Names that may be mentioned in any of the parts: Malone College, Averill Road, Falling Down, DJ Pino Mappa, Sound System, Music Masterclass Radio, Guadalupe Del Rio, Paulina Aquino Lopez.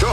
go.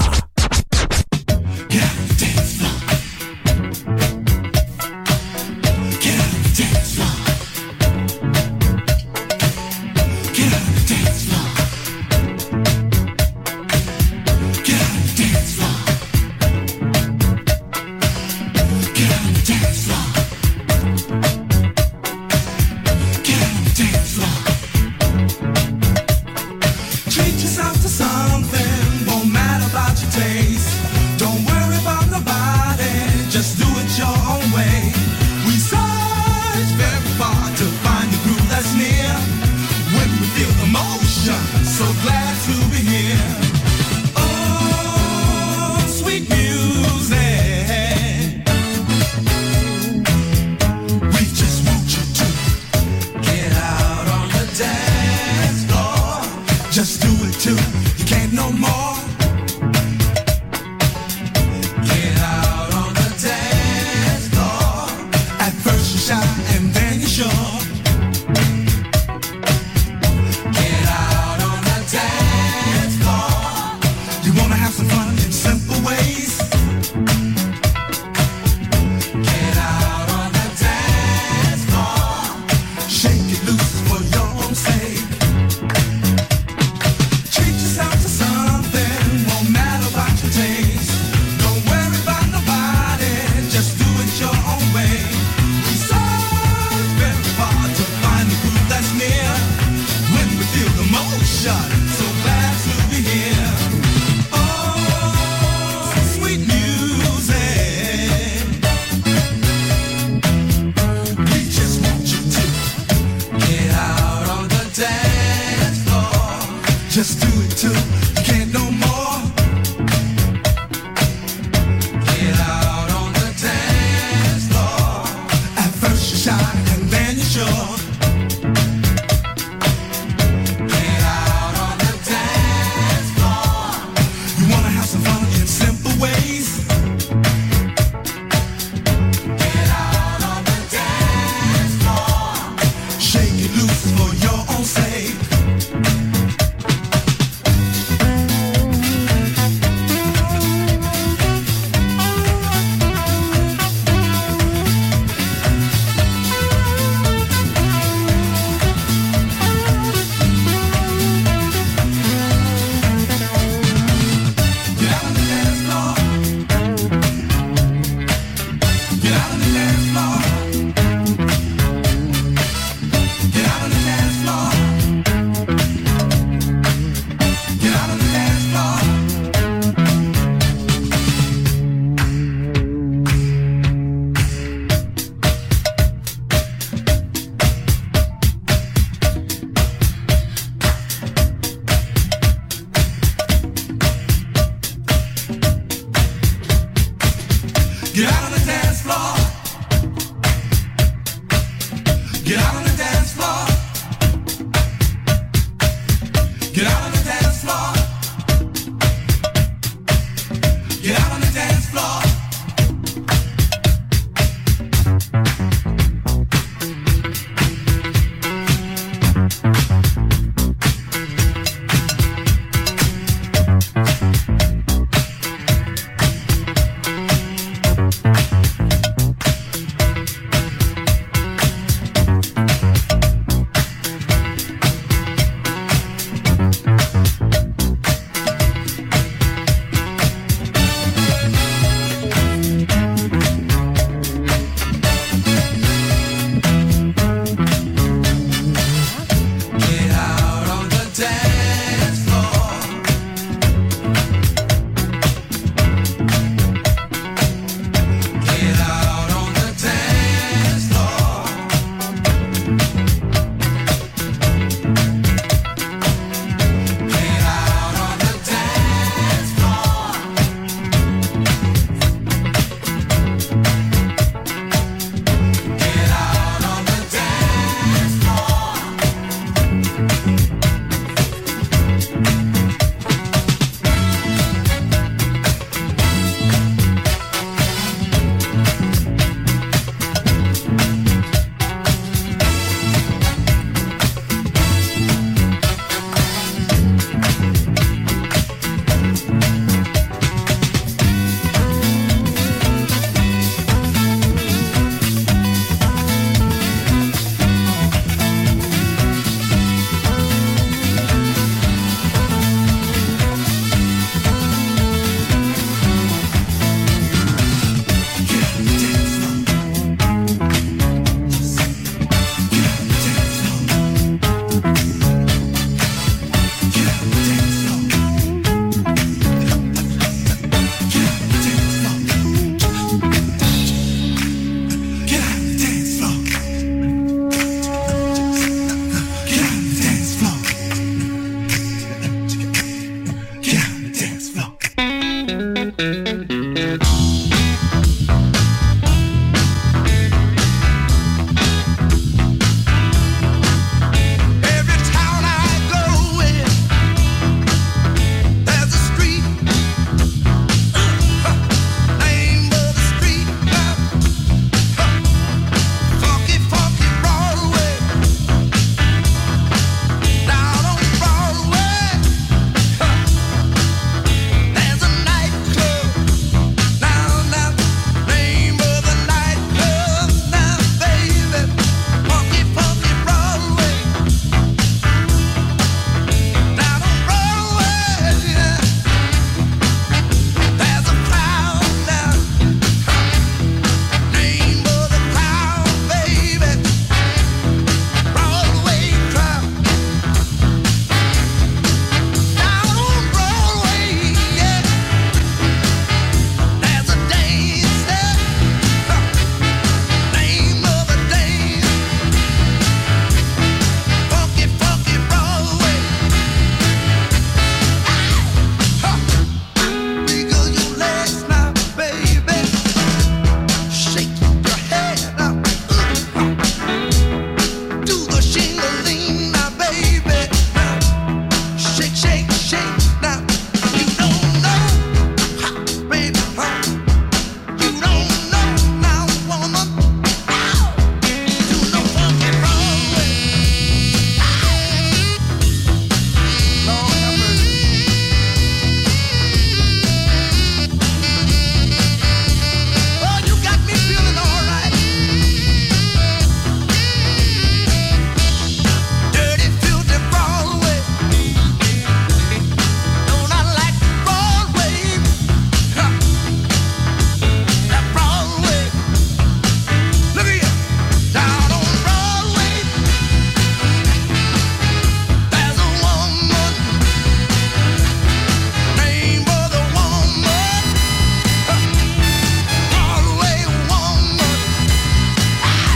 Dance floor.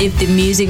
If the music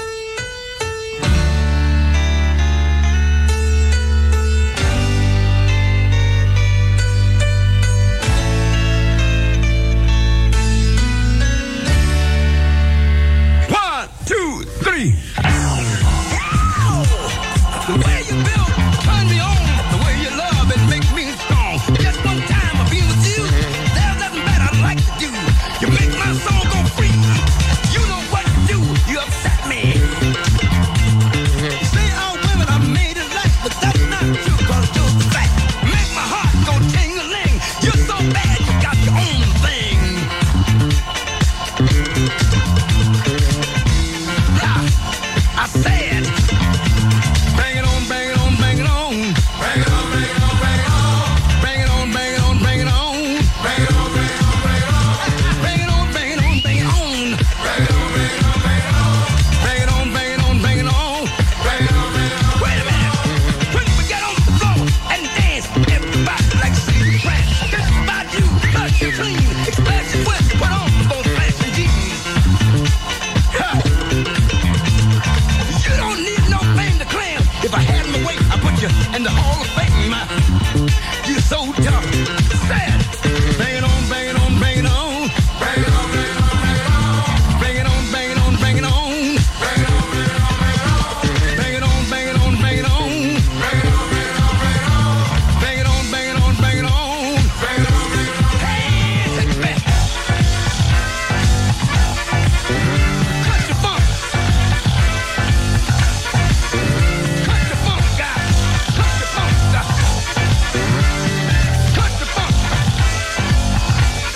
One, two, three. Wow! The way you build, turn me on. The way you love, it makes me strong. Just one time of being with you, there's nothing better I'd like to do. You make my soul go free. You know what you do, you upset me. You say all women are made alike, but that's not true, cause you're the fact. Make my heart go ting-a-ling. You're so bad, you got your own thing. I said, bang it on, bang it on, bang it on. Bang it on, bang it on, bang it on. Bang it on, bang it on, bang it on. Bang it on, bang it on, bang it on. Bang it on, bang it on, bang it on. Bang it on, bang it on, bang it on. Bang it on, bang it on, bang it on. Bang it on, bang it on. Wait a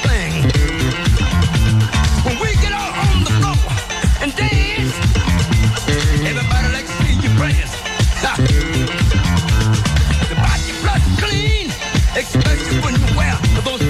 minute. When we get on the floor and dance, everybody like to see you dance. This is about you, touch you clean. Express your wet, put on those fancy jeans. If I had my way, I'd put you in the Hall of Fame. You're so tough, sad. Bang it on, bang it on, bang it on. Bang it on, bang it on. Expect you when you wear those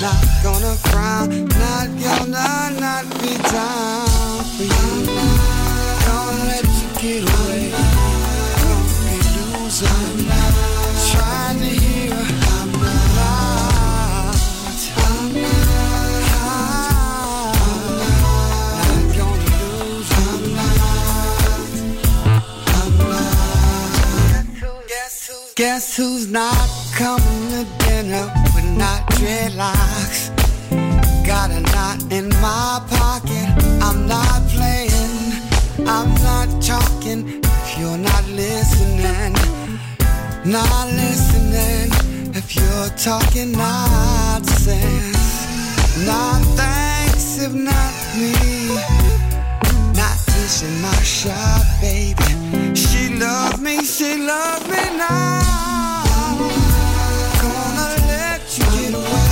Not gonna frown, not gonna not be down. for you. Don't let you get away. Don't be losing. I'm not trying to hear. I'm not gonna lose. I'm not. Guess who's not coming to dinner with not dreadlocks? Got a knot in my pocket. I'm not playing, I'm not talking if you're not listening. Not listening if you're talking nonsense. Not thanks if not me. Not dishing my shot, baby. She loved me now. Gonna let you get away.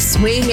Swing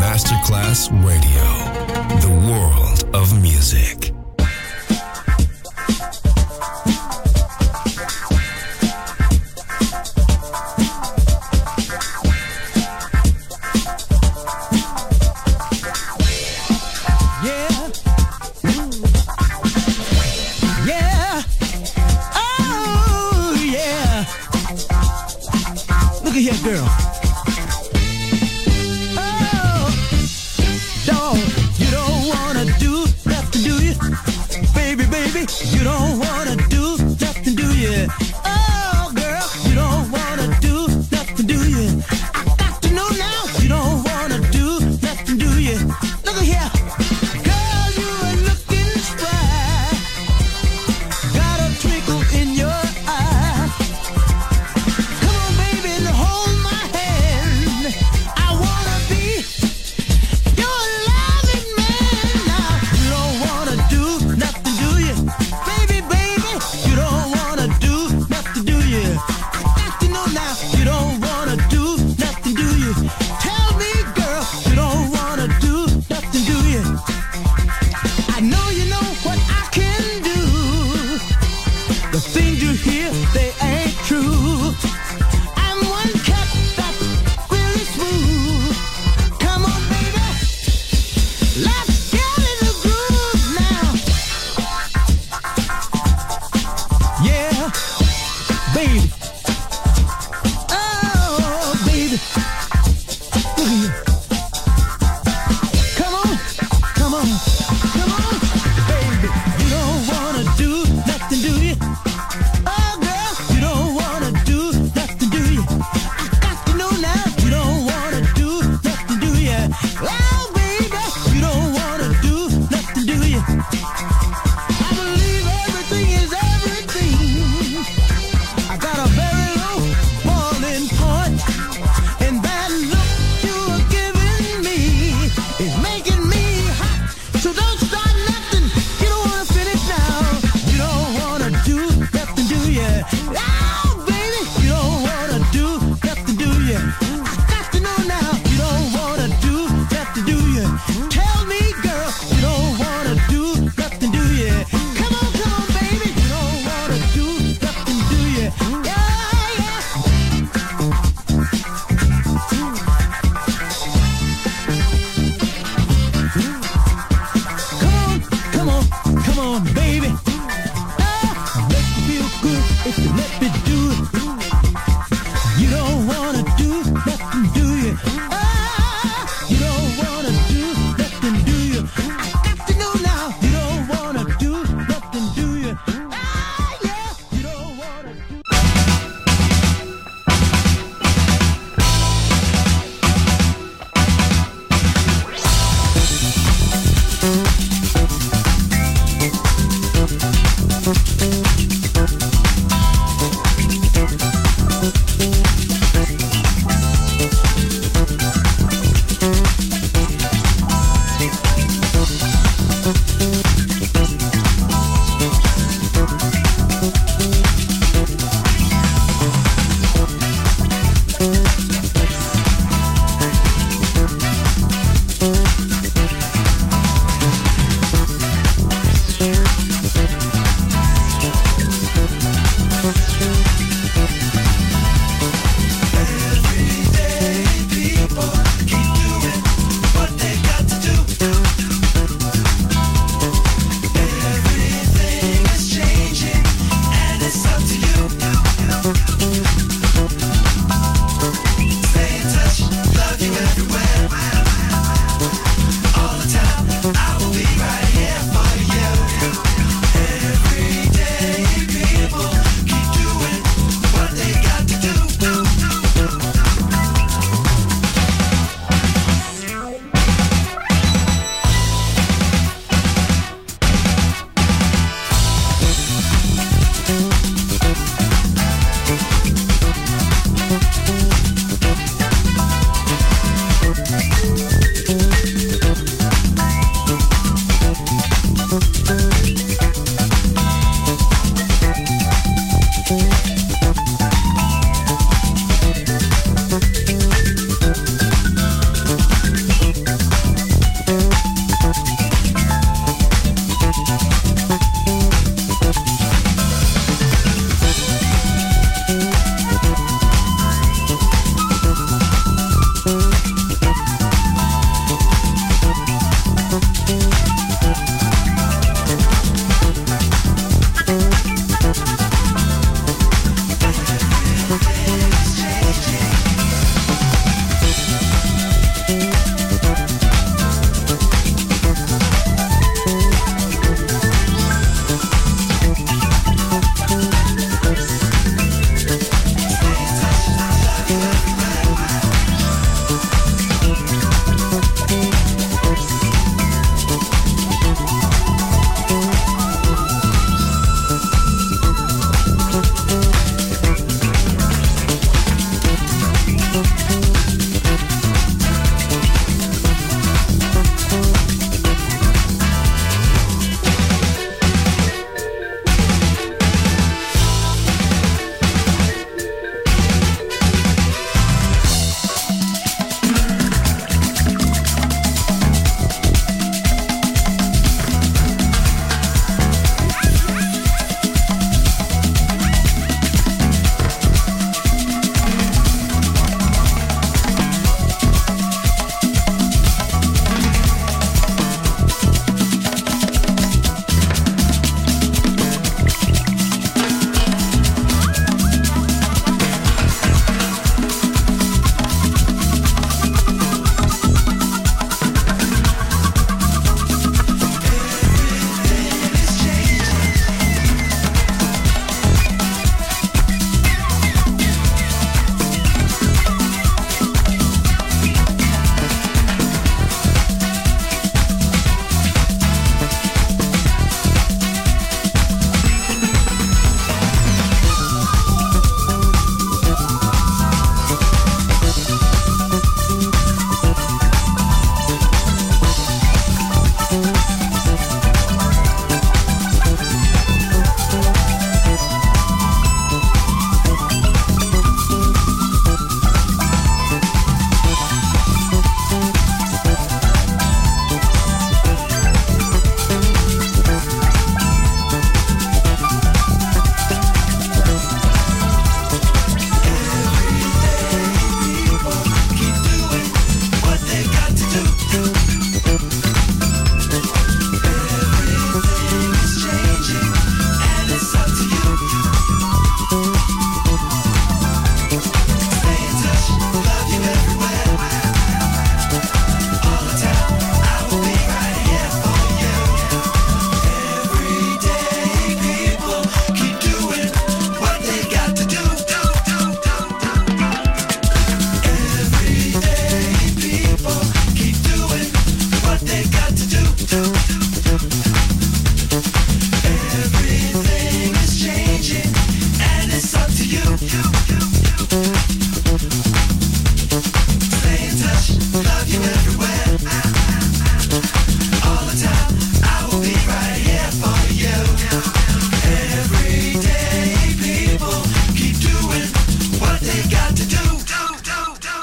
Masterclass Radio, the world of music. Yeah.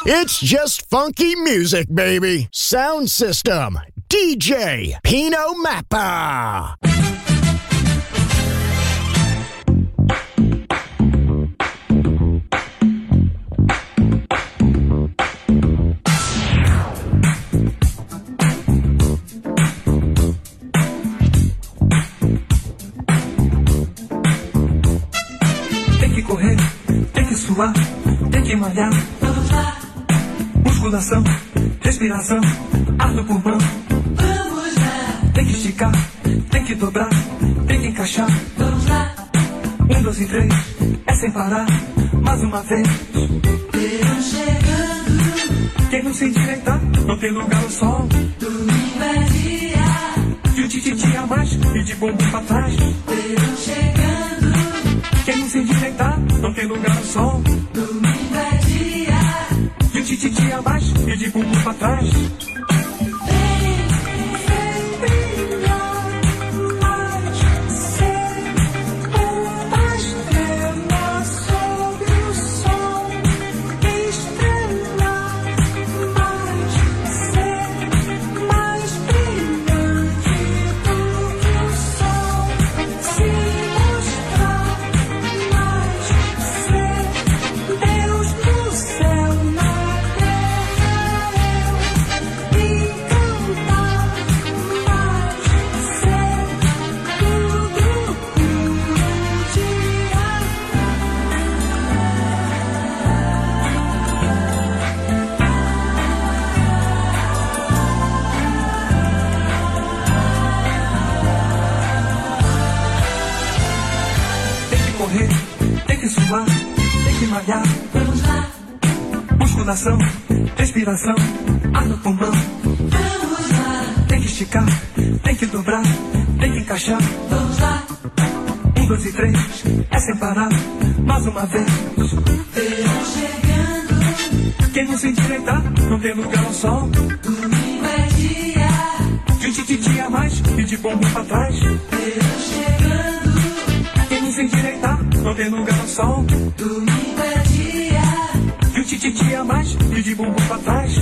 It's just funky music, baby. Sound System, DJ Pino Mappa. Tem que correr, tem que suar, tem que malhar. Musculação, respiração, ar no pulmão. Vamos lá. Tem que esticar, tem que dobrar, tem que encaixar. Vamos lá. 1, 2 e 3, é sem parar, mais uma vez. Verão chegando. Quem não se endireitar, não tem lugar no sol. Domingo é dia de um tititi a mais e de bumbum pra trás. Verão chegando. Quem não se endireitar, não tem lugar no sol. Domingo é dia tititi abaixo e de bumbum pra trás. Vamos lá. Musculação, respiração, ar no pulmão. Vamos lá. Tem que esticar, tem que dobrar, tem que encaixar. Vamos lá. 1, 2 e 3, é sem parar, mais uma vez. Verão chegando. Quem não se endireitar, não tem lugar ao sol. Domingo é dia de um tititi a mais e de bumbum pra trás. Verão chegando. Quem não se endireitar, não tem lugar ao sol. Domingo é dia de um tititi a mais e de bumbum pra trás.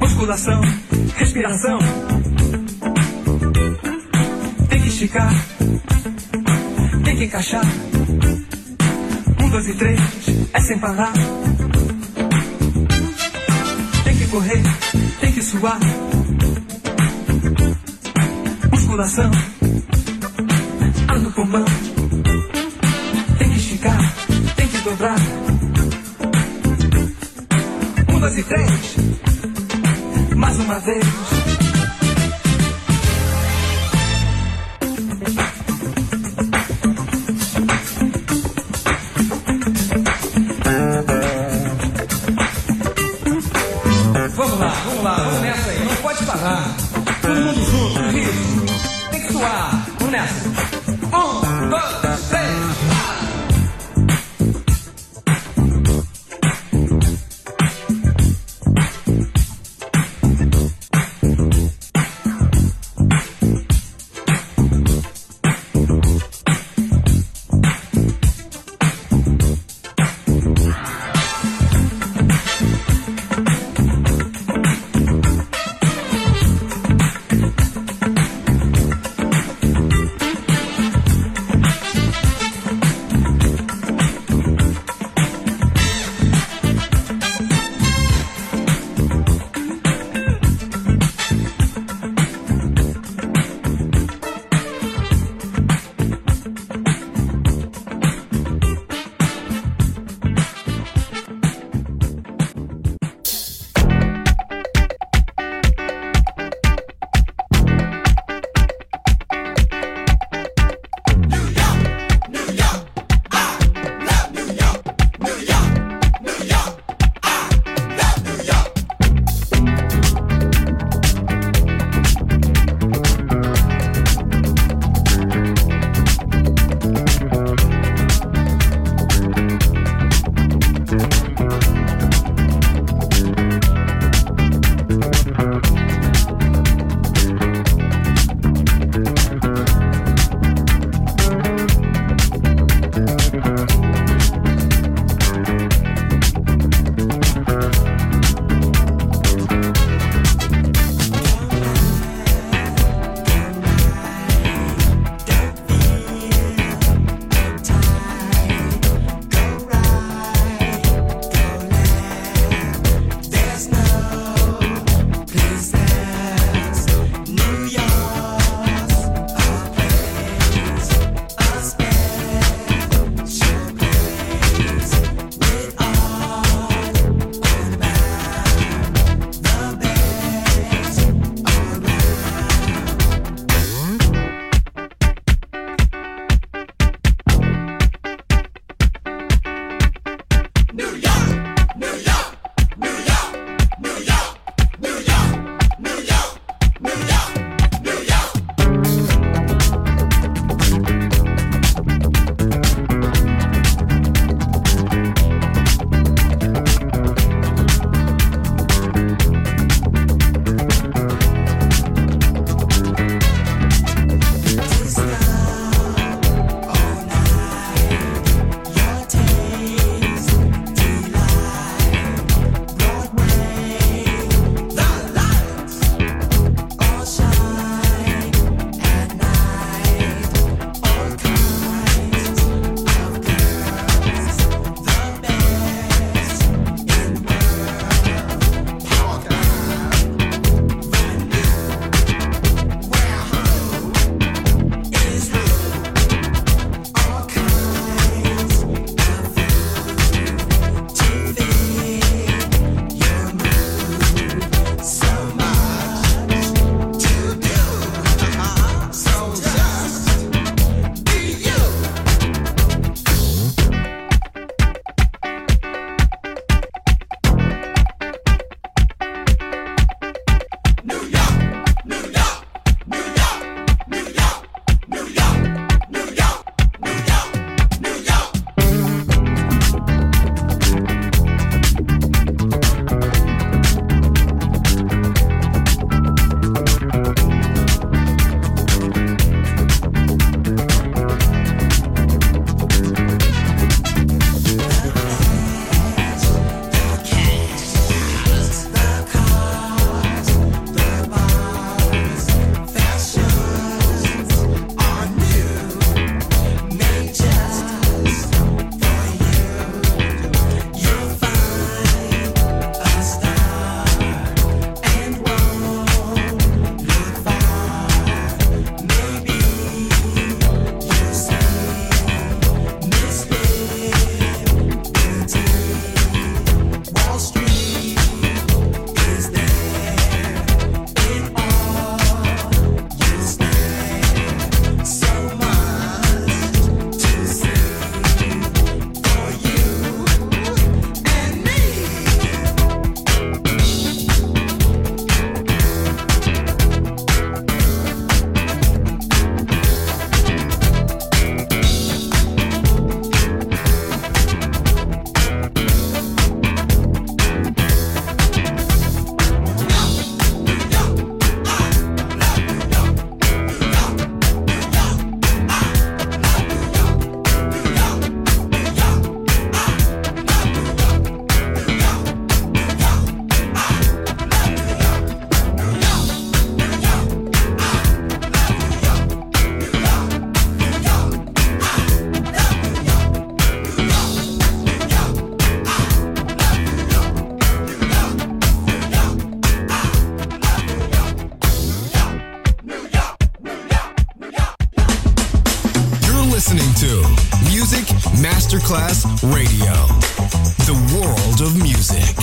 Musculação, respiração. Tem que esticar, tem que encaixar. 1, 2 e 3, é sem parar. Tem que correr, tem que suar. Musculação, ar no pulmão. Tem que esticar, tem que dobrar. 1, 2 e 3, mais uma vez. Vamos lá, vamos nessa aí, não pode parar. Todo mundo junto, riso, tem que suar, vamos nessa. 1, 2, 3. Masterclass Radio, the world of music.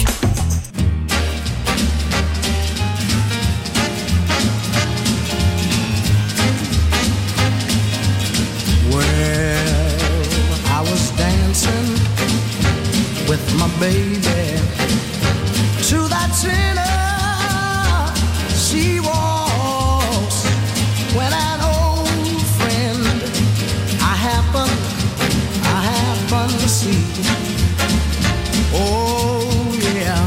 Well, I was dancing with my baby to that tenor she walks when I know. Oh yeah,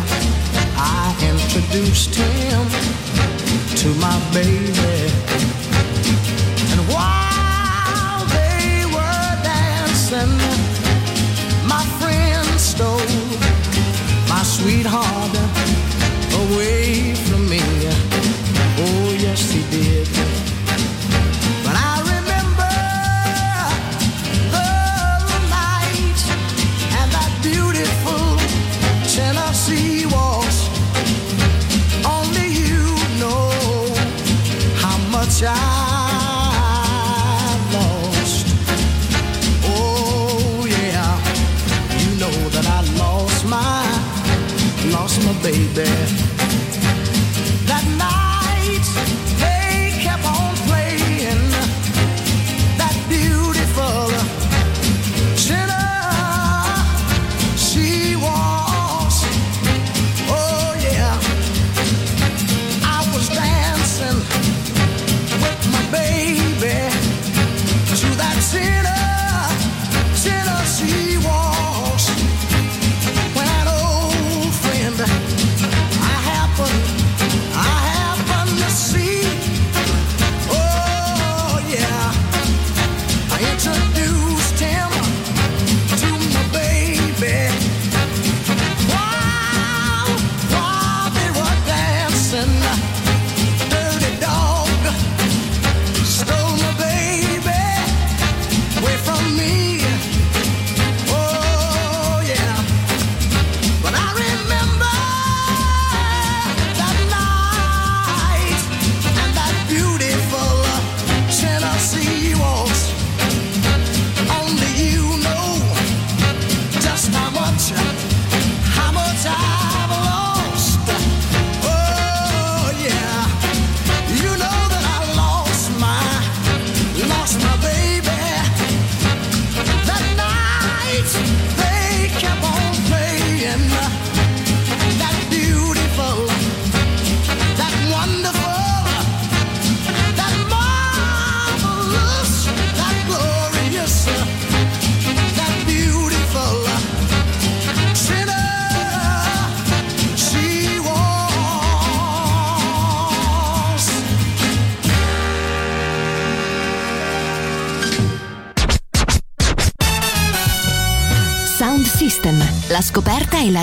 I introduced him to my baby, and while they were dancing, my friend stole my sweetheart away from me. Oh yes, he did. I lost. Oh yeah, you know that I lost my baby. That night they kept on playing that beautiful tenor she was. Oh yeah, I was dancing. Sinner, she walks. When an old friend I happen to see. Oh yeah, I introduced him to my baby. While they were dancing, dirty dog stole my baby away from me. Oh yeah, but I remember that night and that beautiful Tennessee waltz. Only you know just how much I've lost. Oh yeah, you know that I lost my baby. They kept on playing that beautiful, that wonderful, that marvelous, that glorious, that beautiful sinner she Sound System, la scoperta e la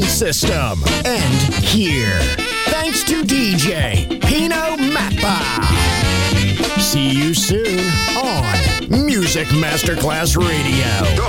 Sound System. And here, thanks to DJ Pino Mappa. See you soon on Music Masterclass Radio.